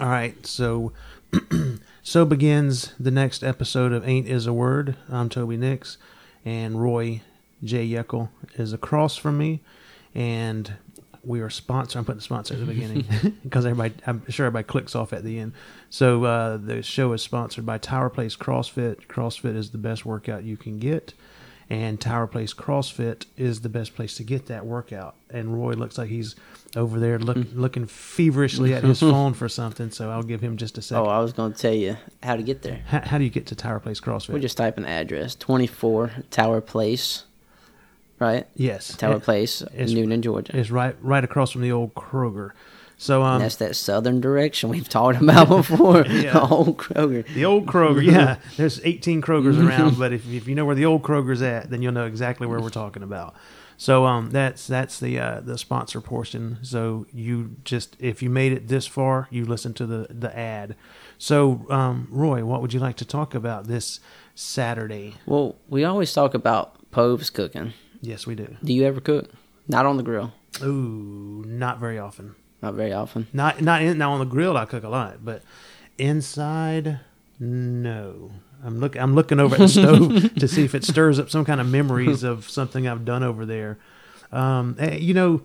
All right, so so begins the next episode of Ain't Is a Word. I'm Toby Nix, and Roy J. Yeckel is across from me, and we are sponsored. I'm putting sponsor at the beginning because everybody, I'm sure everybody clicks off at the end. So the show is sponsored by Tower Place CrossFit. CrossFit is the best workout you can get, and Tower Place CrossFit is the best place to get that workout. And Roy looks like he's over there looking feverishly at his phone for something, so I'll give him just a second. Oh, I was going to tell you how to get there. How do you get to Tower Place CrossFit? We just type an address, 24 Tower Place. Right? Yes. Tower Place, Newnan, Georgia. It's right across from the old Kroger. So and that's that southern direction we've talked about before. Yeah. The old Kroger. The old Kroger, yeah. There's 18 Krogers around, but if you know where the old Kroger's at, then you'll know exactly where we're talking about. So that's the sponsor portion. So you just, if you made it this far, you listen to the ad. So Roy, what would you like to talk about this Saturday? Well, we always talk about Pove's cooking. Yes, we do. Do you ever cook? Not on the grill. Ooh, not very often. Not very often. Not on the grill. I cook a lot, but inside, no. I'm looking over at the stove to see if it stirs up some kind of memories of something I've done over there. You know,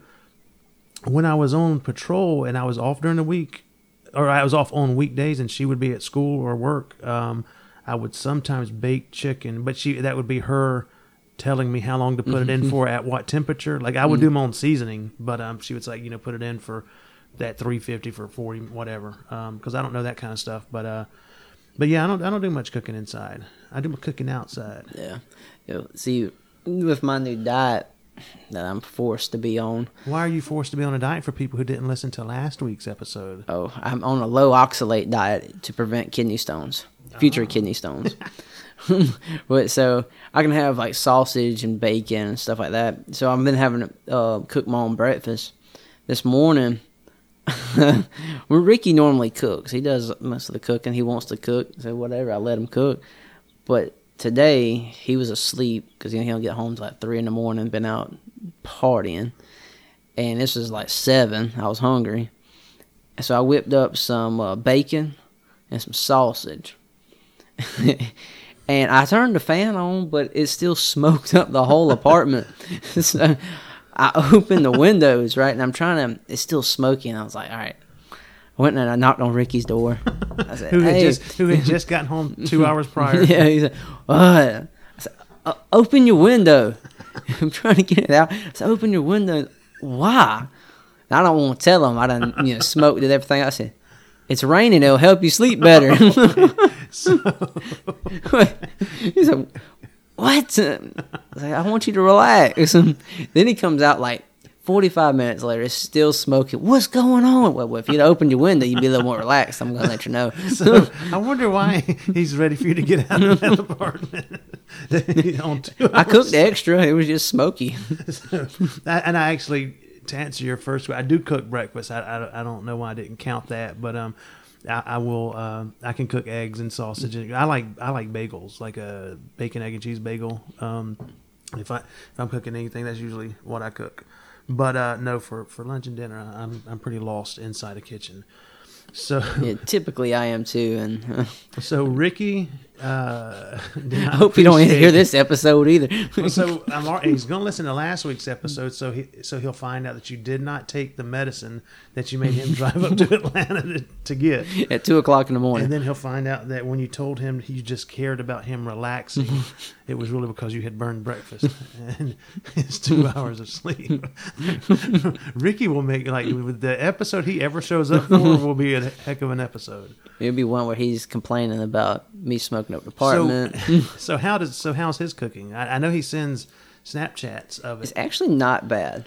when I was on patrol and I was off during the week, or I was off on weekdays, and she would be at school or work. I would sometimes bake chicken, but that would be her telling me how long to put it in for, at what temperature. Like I would do my own seasoning, but she would say, you know, put it in for that 350 for 40, whatever. Because I don't know that kind of stuff, but yeah, I don't do much cooking inside. I do my cooking outside. Yeah, you know, see, with my new diet that I'm forced to be on. Why are you forced to be on a diet, for people who didn't listen to last week's episode? Oh, I'm on a low oxalate diet to prevent kidney stones, future kidney stones. But so I can have like sausage and bacon and stuff like that. So I've been having to cook my own breakfast. This morning, well, Ricky normally cooks. He does most of the cooking. He wants to cook, so whatever, I let him cook. But today he was asleep because, you know, he'll get home to like 3 in the morning, been out partying, and this was like 7. I was hungry, and so I whipped up some bacon and some sausage. And I turned the fan on, but it still smoked up the whole apartment. So I opened the windows, right? And I'm trying to, it's still smoky. And I was like, all right. I went and I knocked on Ricky's door. I said, who had just gotten home 2 hours prior. Yeah, he said, what? I said, open your window. I'm trying to get it out. I said, open your window. Why? And I don't want to tell him. I done, you know, smoked and everything. I said, it's raining. It'll help you sleep better. So he said, what? I was like, I want you to relax. Then he comes out like 45 minutes later. It's still smoking. What's going on? Well, if you'd opened your window, you'd be a little more relaxed. I'm going to let you know. So I wonder why he's ready for you to get out of that apartment. I cooked extra. It was just smoky. And I actually, to answer your first question, I do cook breakfast. I don't know why I didn't count that, but I will. I can cook eggs and sausage. I like bagels, like a bacon, egg, and cheese bagel. If I'm cooking anything, that's usually what I cook. But no, for lunch and dinner, I'm pretty lost inside a kitchen. So yeah, typically I am too. And so Ricky, I hope you don't hear this episode either. Well, so he's going to listen to last week's episode, so he'll find out that you did not take the medicine that you made him drive up to Atlanta to get at 2:00 in the morning. And then he'll find out that when you told him you just cared about him relaxing, it was really because you had burned breakfast and his 2 hours of sleep. Ricky will make, like, the episode he ever shows up for will be a heck of an episode. It'll be one where he's complaining about me smoking up the apartment. So how's his cooking? I know he sends Snapchats of it. It's actually not bad.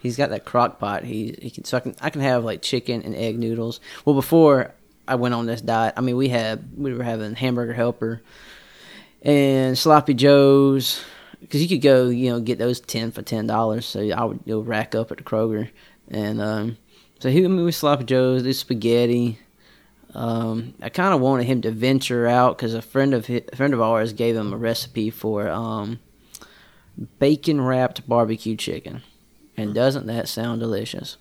He's got that crock pot. He can, so I can have like chicken and egg noodles. Well, before I went on this diet, I mean, we were having hamburger helper and sloppy joes, because you could go, you know, get those 10 for $10. So I would go rack up at the Kroger, and so he would move sloppy joes, do spaghetti. I kind of wanted him to venture out, because a friend of ours gave him a recipe for bacon wrapped barbecue chicken, and doesn't that sound delicious?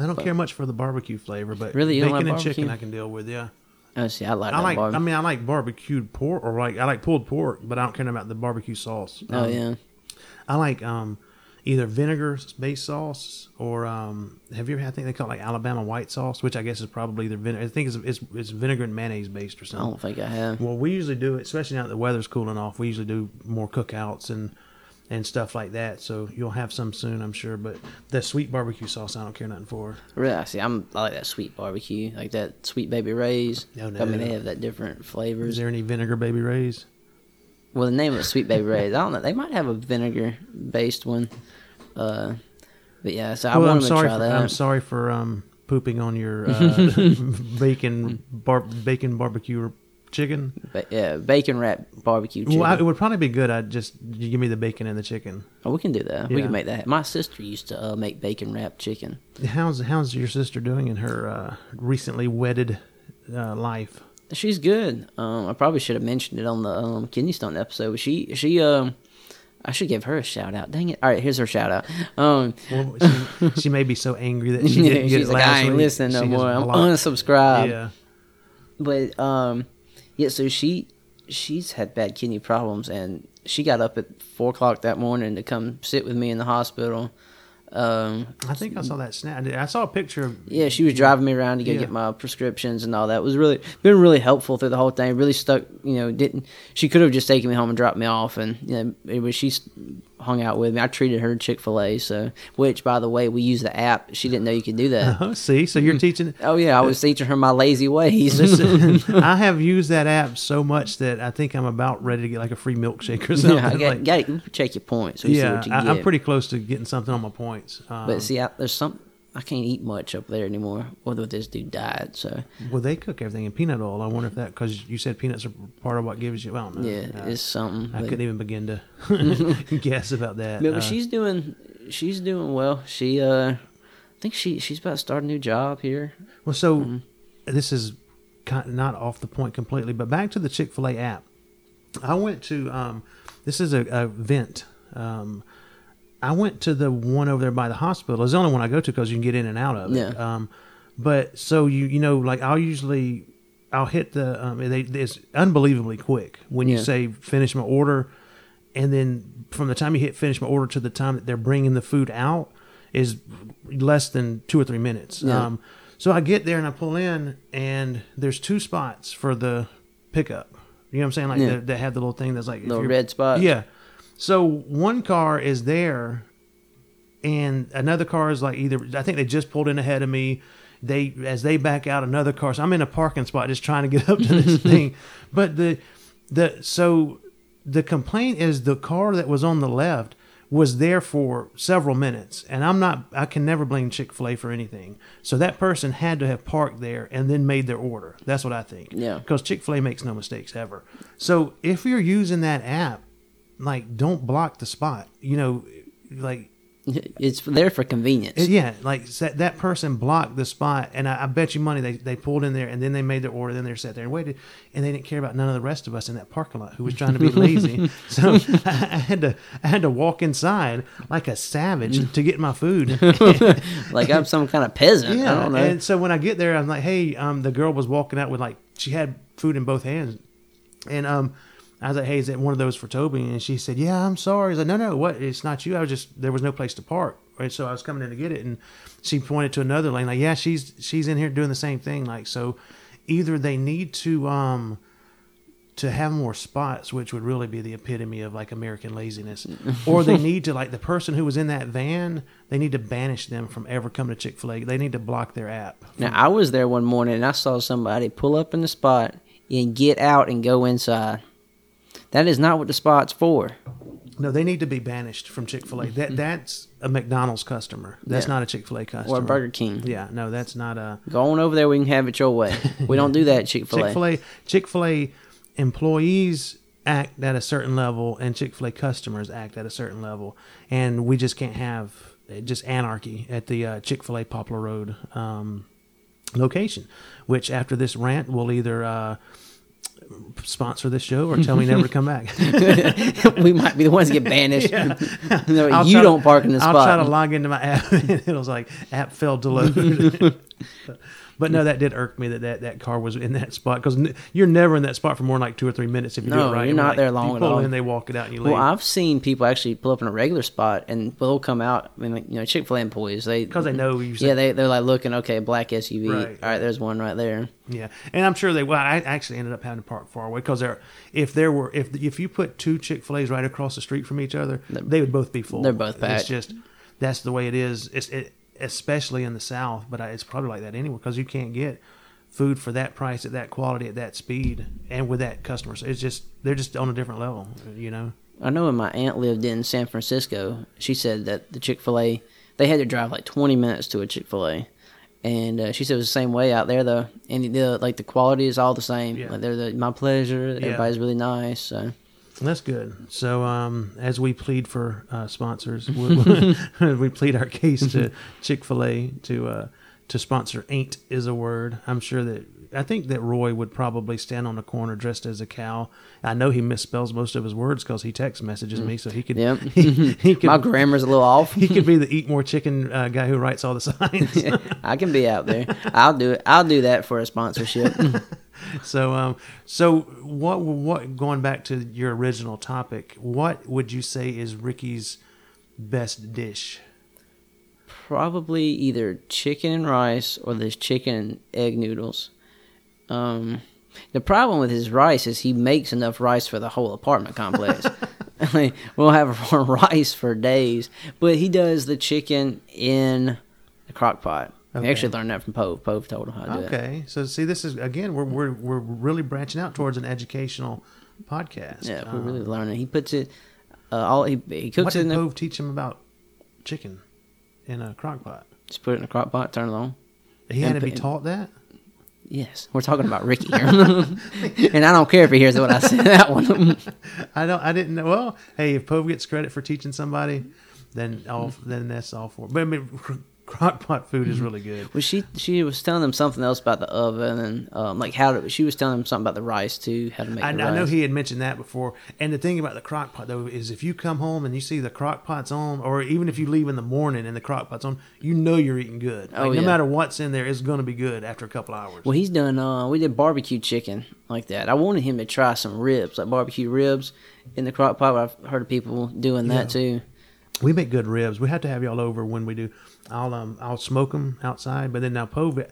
I don't care much for the barbecue flavor, but really, you bacon don't like and barbecue? Chicken I can deal with, yeah. Oh, see, I like. I mean, I like barbecued pork, or like I like pulled pork, but I don't care about the barbecue sauce. Oh yeah, I like either vinegar-based sauce or have you ever had? I think they call it like Alabama white sauce, which I guess is probably either vinegar. I think it's vinegar and mayonnaise based or something. I don't think I have. Well, we usually do it, especially now that the weather's cooling off. We usually do more cookouts and stuff like that. So you'll have some soon, I'm sure. But the sweet barbecue sauce, I don't care nothing for. Really, see, I like that sweet barbecue, like that sweet Baby Ray's. Oh, no, I mean, they have that different flavors. Is there any vinegar Baby Ray's? Well, the name of it, sweet Baby Ray's. I don't know. They might have a vinegar-based one. But yeah, so I want to try that. I'm sorry for pooping on your bacon barbecue. Chicken? Bacon wrapped barbecue chicken. Well, it would probably be good. You give me the bacon and the chicken. Oh, we can do that. Yeah. We can make that. My sister used to make bacon wrapped chicken. How's your sister doing in her recently wedded life? She's good. I probably should have mentioned it on the kidney stone episode. She I should give her a shout out. Dang it! All right, here's her shout out. Well, she may be so angry that she didn't get it last week. She's like, I ain't listening no more. I'm unsubscribed. Yeah. But yeah, so she's had bad kidney problems, and she got up at 4 o'clock that morning to come sit with me in the hospital. I think I saw that snap. I saw a picture of... Yeah, she was driving me around to go get my prescriptions and all that. It was really been really helpful through the whole thing. Really stuck, you know, she could have just taken me home and dropped me off, and you know, she hung out with me. I treated her Chick-fil-A, which, by the way, we use the app. She didn't know you could do that. Oh, see? So you're teaching... Oh, yeah, I was teaching her my lazy ways. I have used that app so much that I think I'm about ready to get like a free milkshake or something. Yeah, you check your points. So yeah, I'm pretty close to getting something on my points. But see, there's something... I can't eat much up there anymore. Although this dude died, so... Well, they cook everything in peanut oil. I wonder if that... Because you said peanuts are part of what gives you... I don't know. Yeah, it's something. I couldn't even begin to guess about that. But she's doing well. She, I think she's about to start a new job here. Well, so this is not off the point completely, but back to the Chick-fil-A app. I went to... this is a vent... I went to the one over there by the hospital. It's the only one I go to because you can get in and out of it. But so, you know, like I'll hit the, it's unbelievably quick when you say finish my order. And then from the time you hit finish my order to the time that they're bringing the food out is less than 2 or 3 minutes. Yeah. So I get there and I pull in and there's 2 spots for the pickup. You know what I'm saying? Like they have the little thing that's like. Little red spot. Yeah. So one car is there, and another car is like either... I think they just pulled in ahead of me. As they back out, another car... So I'm in a parking spot just trying to get up to this thing. But the complaint is the car that was on the left was there for several minutes. And I can never blame Chick-fil-A for anything. So that person had to have parked there and then made their order. That's what I think. Yeah. Because Chick-fil-A makes no mistakes ever. So if you're using that app, like, don't block the spot, you know, like... It's there for convenience. Yeah, like, that person blocked the spot, and I bet you money they pulled in there, and then they made their order, then they sat there and waited, and they didn't care about none of the rest of us in that parking lot who was trying to be lazy. So I had to walk inside like a savage to get my food. Like I'm some kind of peasant. Yeah, I don't know. And so when I get there, I'm like, hey, the girl was walking out with, like, she had food in both hands, and I was like, hey, is that one of those for Toby? And she said, yeah, I'm sorry. I was like, no, what? It's not you. I was just, there was no place to park. Right? So I was coming in to get it. And she pointed to another lane. Like, yeah, she's in here doing the same thing. Like, so either they need to have more spots, which would really be the epitome of like American laziness, or they need to, like, the person who was in that van, they need to banish them from ever coming to Chick-fil-A. They need to block their app. Now, I was there one morning and I saw somebody pull up in the spot and get out and go inside. That is not what the spot's for. No, they need to be banished from Chick-fil-A. That's a McDonald's customer. That's not a Chick-fil-A customer. Or a Burger King. Yeah, no, that's not a... Go on over there, we can have it your way. We don't do that at Chick-fil-A. Chick-fil-A employees act at a certain level, and Chick-fil-A customers act at a certain level. And we just can't have just anarchy at the Chick-fil-A Poplar Road location, which after this rant will either... sponsor this show or tell me never to come back. We might be the ones that get banished. Yeah. Like, you don't park in the spot. I'll try to log into my app and it was like, app failed to load. But no, that did irk me that car was in that spot, because you're never in that spot for more than like 2 or 3 minutes if you do it right. You're not like, there long at all. You pull in, they walk it out, and you leave. Well, I've seen people actually pull up in a regular spot and they'll come out. I mean, like, Chick-fil-A employees, because they know you. Yeah, they're like looking, okay, black SUV. Right. All right, there's one right there. Yeah, and I'm sure they. Well, I actually ended up having to park far away because if you put two Chick-fil-A's right across the street from each other, they would both be full. They're both packed. It's just that's the way it is. Especially in the South, but it's probably like that anywhere, because you can't get food for that price, at that quality, at that speed, and with that customer. So it's just, they're just on a different level, I know when my aunt lived in San Francisco, she said that the Chick-fil-A, they had to drive like 20 minutes to a Chick-fil-A. And she said it was the same way out there, though. And the quality is all the same. Yeah. Like, they're my pleasure. Everybody's really nice, so... That's good. So, as we plead for sponsors, we plead our case to Chick-fil-A to sponsor Ain't Is a Word. I'm sure that I think that Roy would probably stand on a corner dressed as a cow. I know he misspells most of his words because he text messages me, so he could. Yep. He could, my grammar's a little off. He could be the Eat More Chicken guy who writes all the signs. Yeah, I can be out there. I'll do it. I'll do that for a sponsorship. So, what? Going back to your original topic, what would you say is Ricky's best dish? Probably either chicken and rice or this chicken and egg noodles. The problem with his rice is he makes enough rice for the whole apartment complex. I mean, we'll have rice for days, but he does the chicken in the crock pot. Okay. We actually learned that from Pove. Pove told him how to do it. Okay, so see, this is again, we're really branching out towards an educational podcast. Yeah, we're really learning. He puts it all. He cooks it in. What did Pove teach him about chicken in a crock pot? Just put it in a crock pot, turn it on. He had to be taught that. Yes, we're talking about Ricky here, and I don't care if he hears what I said. That one, I didn't know. Well, hey, if Pove gets credit for teaching somebody, then that's all for. But I mean, crockpot food is really good. Well, she was telling him something else about the oven, and she was telling him something about the rice too, how to make the rice. I know he had mentioned that before. And the thing about the crockpot though is, if you come home and you see the crockpot's on, or even if you leave in the morning and the crockpot's on, you're eating good. Like, no matter what's in there, it's going to be good after a couple hours. Well, he's done. We did barbecue chicken like that. I wanted him to try some ribs, like barbecue ribs in the crockpot. I've heard of people doing that too. We make good ribs. We have to have y'all over when we do. I'll smoke them outside, but then now Pove,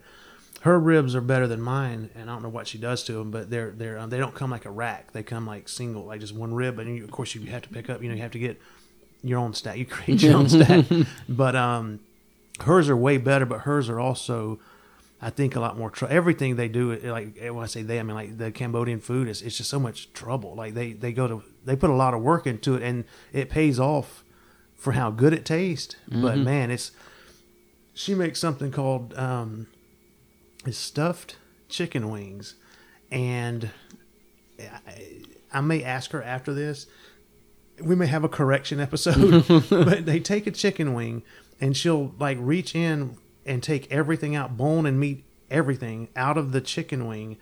her ribs are better than mine, and I don't know what she does to them, but they're they don't come like a rack. They come like single, like just one rib. And of course, you have to pick up. You have to get your own stack. You create your own stack. But hers are way better. But hers are also, I think, a lot more trouble. Everything they do, like when I say they, I mean like the Cambodian food it's just so much trouble. Like they put a lot of work into it, and it pays off for how good it tastes. Mm-hmm. But man, she makes something called stuffed chicken wings, and I may ask her after this. We may have a correction episode, but they take a chicken wing, and she'll like reach in and take everything out, bone and meat, everything out of the chicken wing.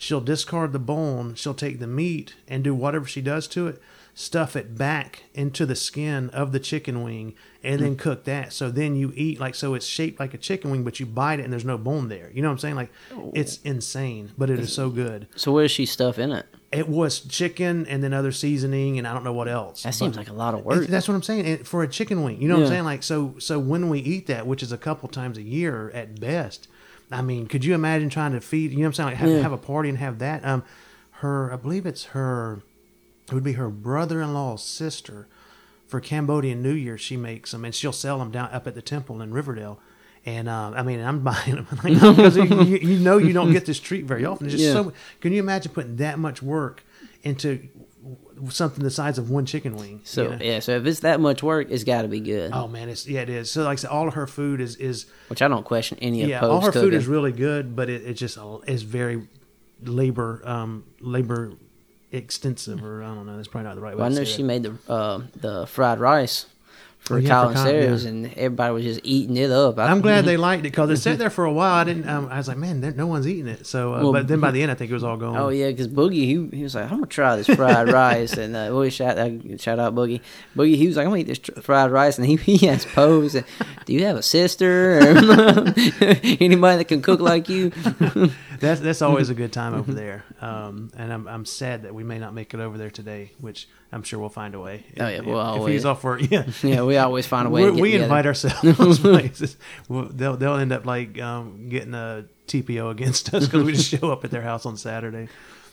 She'll discard the bone. She'll take the meat and do whatever she does to it. Stuff it back into the skin of the chicken wing, and then cook that. So then you eat so it's shaped like a chicken wing, but you bite it and there's no bone there. You know what I'm saying? Like, it's insane, but it is so good. So what does she stuff in it? It was chicken and then other seasoning and I don't know what else. That seems like a lot of work. That's what I'm saying. And for a chicken wing, you know what I'm saying? Like, so when we eat that, which is a couple times a year at best, I mean, could you imagine trying to feed? You know what I'm saying? Like have a party and have that. I believe it's her. It would be her brother-in-law's sister. For Cambodian New Year, she makes them, and she'll sell them down up at the temple in Riverdale. And I'm buying them because you don't get this treat very often. It's just so. Can you imagine putting that much work into something the size of one chicken wing? So so if it's that much work, it's got to be good. Oh man, it is. So like I said, all of her food is which I don't question any of. Yeah, all her food is really good, but it's very labor extensive, or I don't know, that's probably not the right way. Well, I know she made the fried rice for Kyle and Sarah's, yeah. And everybody was just eating it up. I'm glad they liked it because it sat there for a while. I was like, man, no one's eating it. So, but then by the end, I think it was all gone. Oh yeah, because Boogie, he was like, I'm gonna try this fried rice, and we shout out Boogie. Boogie, he was like, I'm gonna eat this fried rice, and he asked Pose, do you have a sister or anybody that can cook like you? That's always a good time over there. And I'm sad that we may not make it over there today, which I'm sure we'll find a way. Oh yeah, if he's off work, yeah. Yeah, we always find a way to get together. We invite ourselves places. They'll end up like getting a TPO against us because we just show up at their house on Saturday.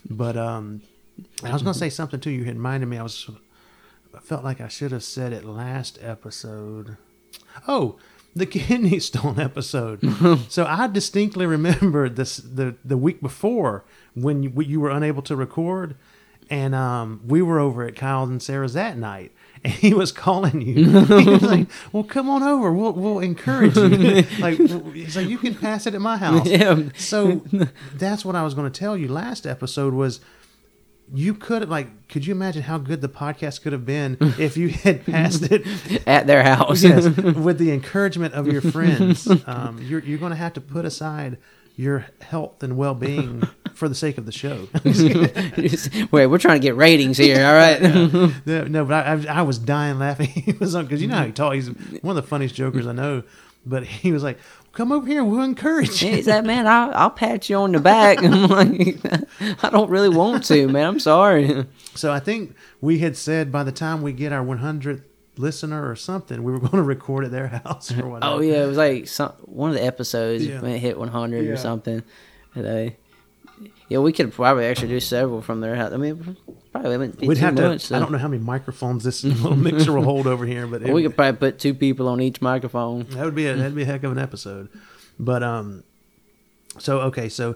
But I was going to say something too. You had reminded me. I felt like I should have said it last episode. Oh, the kidney stone episode. So I distinctly remember this the week before when you were unable to record. And we were over at Kyle and Sarah's that night, and he was calling you. He was like, "Well, come on over. We'll encourage you. Like, he's like, you can pass it at my house." Yeah. So that's what I was going to tell you last episode was. You could you imagine how good the podcast could have been if you had passed it at their house? Yes, with the encouragement of your friends. You're going to have to put aside your health and well-being for the sake of the show. Wait, we're trying to get ratings here, all right? No, but I was dying laughing. He was on because you know how he talks. He's one of the funniest jokers I know. But he was like, "Come over here, we'll encourage you." He's like, "Man, I'll pat you on the back." I'm like, "I don't really want to, man. I'm sorry." So I think we had said by the time we get our 100th listener or something, we were going to record at their house or whatever. Oh yeah, it was like one of the episodes when it hit 100 or something. Yeah, we could probably actually do several from their house. I mean, probably we'd have to. So. I don't know how many microphones this little mixer will hold over here, but we could probably put two people on each microphone. That'd be a heck of an episode. But so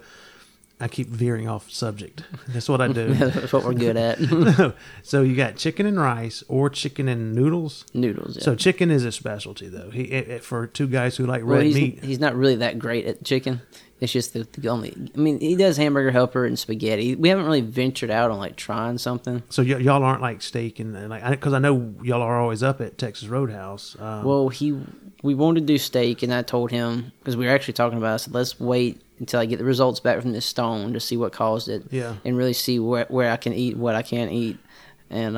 I keep veering off subject. That's what I do. That's what we're good at. So you got chicken and rice or chicken and noodles. Noodles. Yeah. So chicken is a specialty though. For two guys who like red meat. He's not really that great at chicken. It's just the only. I mean, he does hamburger helper and spaghetti. We haven't really ventured out on like trying something. So y'all aren't like steak and like because I know y'all are always up at Texas Roadhouse. We wanted to do steak, and I told him because we were actually talking about it, I said, let's wait until I get the results back from this stone to see what caused it. Yeah. And really see where I can eat, what I can't eat, and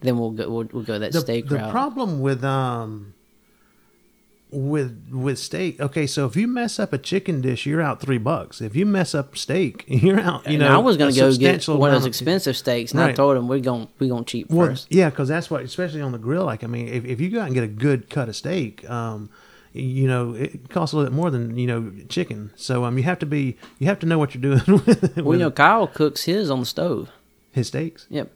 then we'll go that steak route. The problem with With steak, okay, so if you mess up a chicken dish, you're out $3. If you mess up steak, you're out. You know, I was going to go get one of those expensive steaks, and right. I told him we're going cheap first. Yeah, because that's what, especially on the grill. Like, I mean, if you go out and get a good cut of steak, you know, it costs a little bit more than chicken. So you have to know what you're doing. Kyle cooks his on the stove. His steaks. Yep.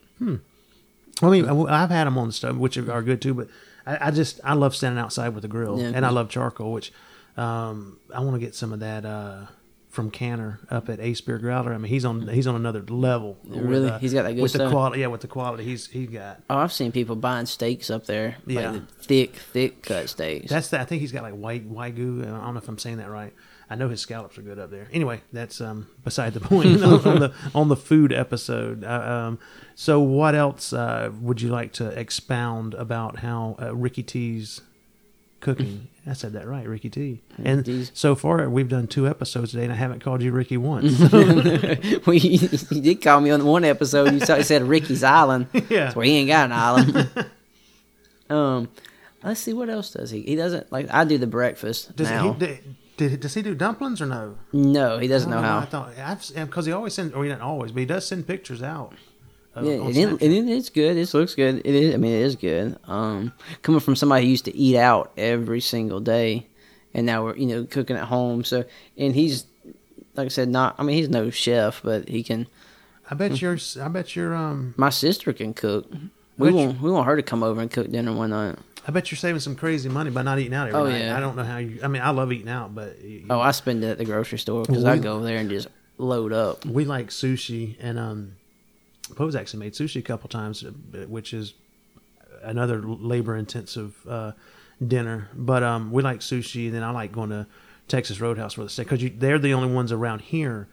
I mean, I've had them on the stove, which are good too, but. I love standing outside with a grill, and I love charcoal, which I want to get some of that from Canner up at Ace Beer Growler. I mean, he's on another level. Really, he's got that good stuff. With the quality he's got. Oh, I've seen people buying steaks up there. Yeah, like the thick cut steaks. I think he's got like white wagyu. I don't know if I'm saying that right. I know his scallops are good up there. Anyway, that's beside the point. on the food episode. So what else would you like to expound about how Ricky T's cooking? I said that right, Ricky T. And so far, we've done 2 episodes today, and I haven't called you Ricky once. Well, you did call me on one episode. You said Ricky's Island. Yeah. That's where he ain't got an island. Let's see, what else does he? He doesn't, like, I do the breakfast now. Does he do dumplings or no? No, he doesn't know how. I thought, because he always sends, or he doesn't always, but he does send pictures out. It's good. It looks good. It is. I mean, it is good. Coming from somebody who used to eat out every single day, and now we're cooking at home. So, and he's like I said, not. I mean, he's no chef, but he can. I bet your my sister can cook. We want her to come over and cook dinner one night. I bet you're saving some crazy money by not eating out every night. Yeah. I don't know how you... I mean, I love eating out, but... I spend it at the grocery store because I go over there and just load up. We like sushi, and Poe's actually made sushi a couple times, which is another labor-intensive dinner. But we like sushi, and then I like going to Texas Roadhouse for the steak because they're the only ones around here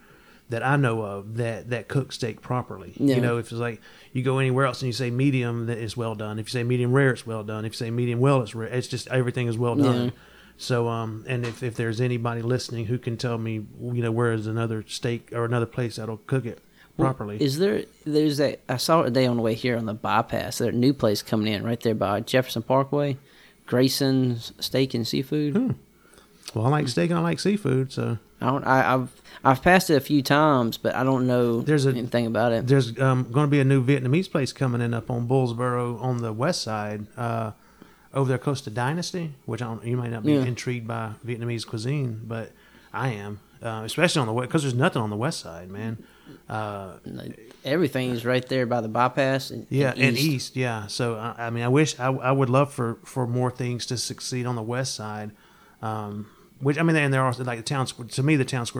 that I know of that cook steak properly. Yeah. You know, if it's like you go anywhere else and you say medium, that is well done. If you say medium rare, it's well done. If you say medium well, it's rare. It's just everything is well done. Yeah. So, and if there's anybody listening who can tell me, you know, where is another steak or another place that'll cook it properly. Well, there's that, I saw it today on the way here on the bypass, there's a new place coming in right there by Jefferson Parkway, Grayson's Steak and Seafood. Hmm. Well, I like steak and I like seafood, so. I've passed it a few times, but I don't know anything about it. There's going to be a new Vietnamese place coming in up on Bullsboro on the west side, over there close to Dynasty, which you might not be intrigued by Vietnamese cuisine, but I am, especially on the west, because there's nothing on the west side, man. Everything is right there by the bypass and east. Yeah. So I mean, I wish I would love for more things to succeed on the west side. Which I mean, and there are also, like, the town square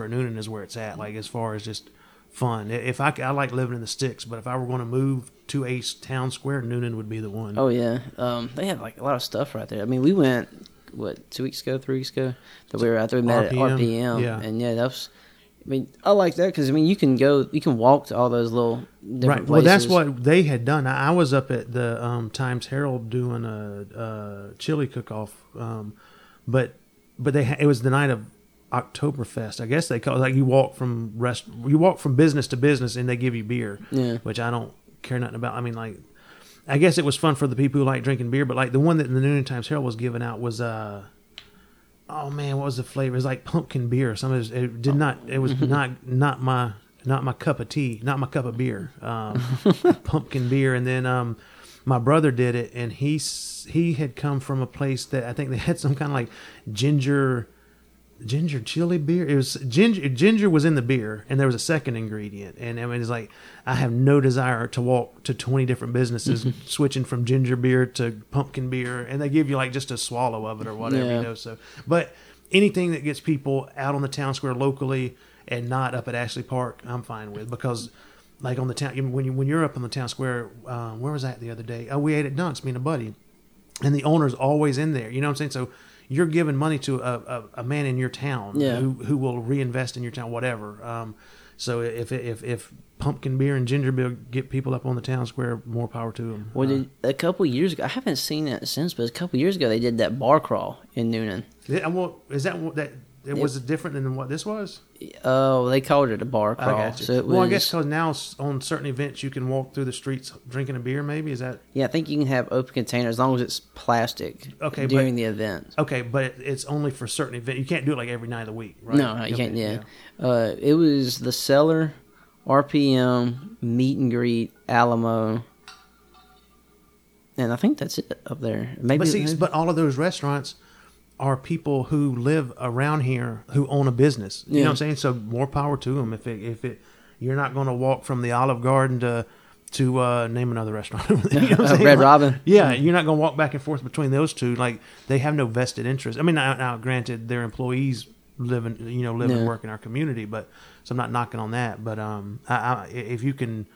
at Newnan is where it's at. Like, as far as just fun, if I like living in the sticks, but if I were going to move to a town square, Newnan would be the one. Oh yeah, they have like a lot of stuff right there. I mean, we went 3 weeks ago that we were out there. We met at RPM, that was. I mean, I like that because, I mean, you can walk to all those little different places. Well, that's what they had done. I was up at the Times-Herald doing a chili cook-off, but it was the night of Oktoberfest. I guess they call it, like, you walk from business to business and they give you beer, which I don't care nothing about. I mean, like, I guess it was fun for the people who like drinking beer, but like the one that the Newnan Times-Herald was giving out was... oh man, what was the flavor? It was like pumpkin beer. It was not my cup of tea, not my cup of beer. Pumpkin beer, and then my brother did it, and he had come from a place that I think they had some kind of like ginger chili beer. It was ginger was in the beer, and there was a second ingredient. And I mean, it's like I have no desire to walk to 20 different businesses switching from ginger beer to pumpkin beer, and they give you like just a swallow of it or whatever, you know. So, but anything that gets people out on the town square locally and not up at Ashley Park, I'm fine with, because like on the town, when you're up on the town square, where was I at the other day? Oh, we ate at Dunk's, me and a buddy, and the owner's always in there. You know what I'm saying? So you're giving money to a man in your town who will reinvest in your town, whatever. So if pumpkin beer and ginger beer get people up on the town square, more power to them. Well, a couple years ago, I haven't seen that since, but a couple years ago they did that bar crawl in Newnan. Yeah, well, is that it was different than what this was? Oh, they called it a bar crawl. I got you. So it was, I guess because now on certain events you can walk through the streets drinking a beer. Maybe is that? Yeah, I think you can have open containers as long as it's plastic. Okay, during the event. Okay, but it's only for certain event. You can't do it like every night of the week, right? No, you can't. Yeah. It was the Cellar, RPM, Meet and Greet, Alamo. And I think that's it up there. Maybe, but all of those restaurants are people who live around here who own a business. You know what I'm saying? So more power to them. If you're not going to walk from the Olive Garden to name another restaurant. You know what I'm Red Robin. Yeah, you're not going to walk back and forth between those two. Like, they have no vested interest. I mean, now granted, their employees live and work in our community, but so I'm not knocking on that. But if you can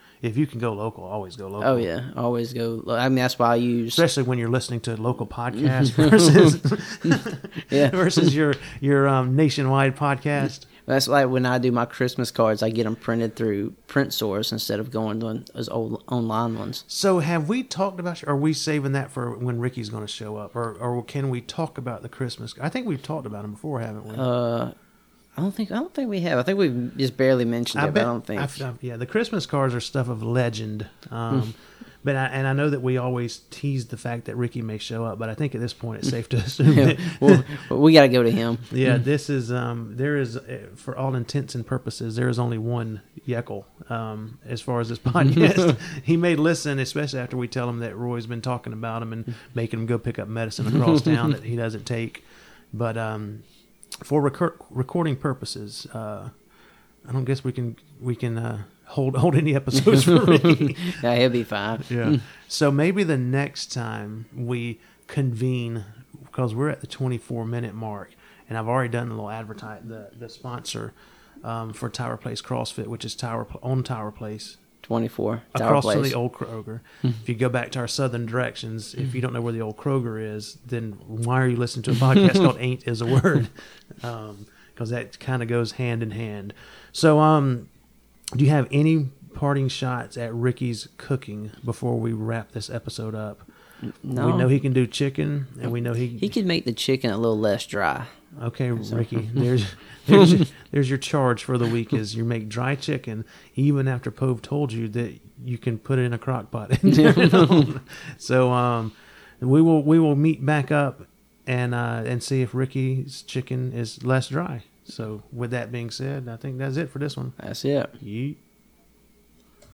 go local, always go local. Oh yeah, always go. I mean, that's why I use, especially when you're listening to local podcasts versus your nationwide podcast. That's like when I do my Christmas cards, I get them printed through Print Source instead of going to those old online ones. So have we talked about? Are we saving that for when Ricky's going to show up, or can we talk about the Christmas? I think we've talked about them before, haven't we? I don't think we have. I think we've just barely mentioned it, but I don't think. The Christmas cards are stuff of legend. But I know that we always tease the fact that Ricky may show up, but I think at this point it's safe to assume that. Well, we got to go to him. Yeah, this is, there is, for all intents and purposes, there is only one Yeckel as far as this podcast. He may listen, especially after we tell him that Roy's been talking about him and making him go pick up medicine across town that he doesn't take. But, for recording purposes, I don't guess we can hold any episodes for Ricky. Yeah, he'll be fine. Yeah. So maybe the next time we convene, because we're at the 24-minute mark, and I've already done a little the sponsor for Tower Place CrossFit, which is on Tower Place. 24 across from the old Kroger. If you go back to our southern directions, if you don't know where the old Kroger is, then why are you listening to a podcast called Ain't Is a Word? Because that kind of goes hand in hand. So Do you have any parting shots at Ricky's cooking before we wrap this episode up? No. We know he can do chicken, and we know he could make the chicken a little less dry. Okay, Ricky, there's your charge for the week is you make dry chicken even after Pove told you that you can put it in a crock pot. So we will meet back up and see if Ricky's chicken is less dry. So with that being said, I think that's it for this one. That's it. Yeet.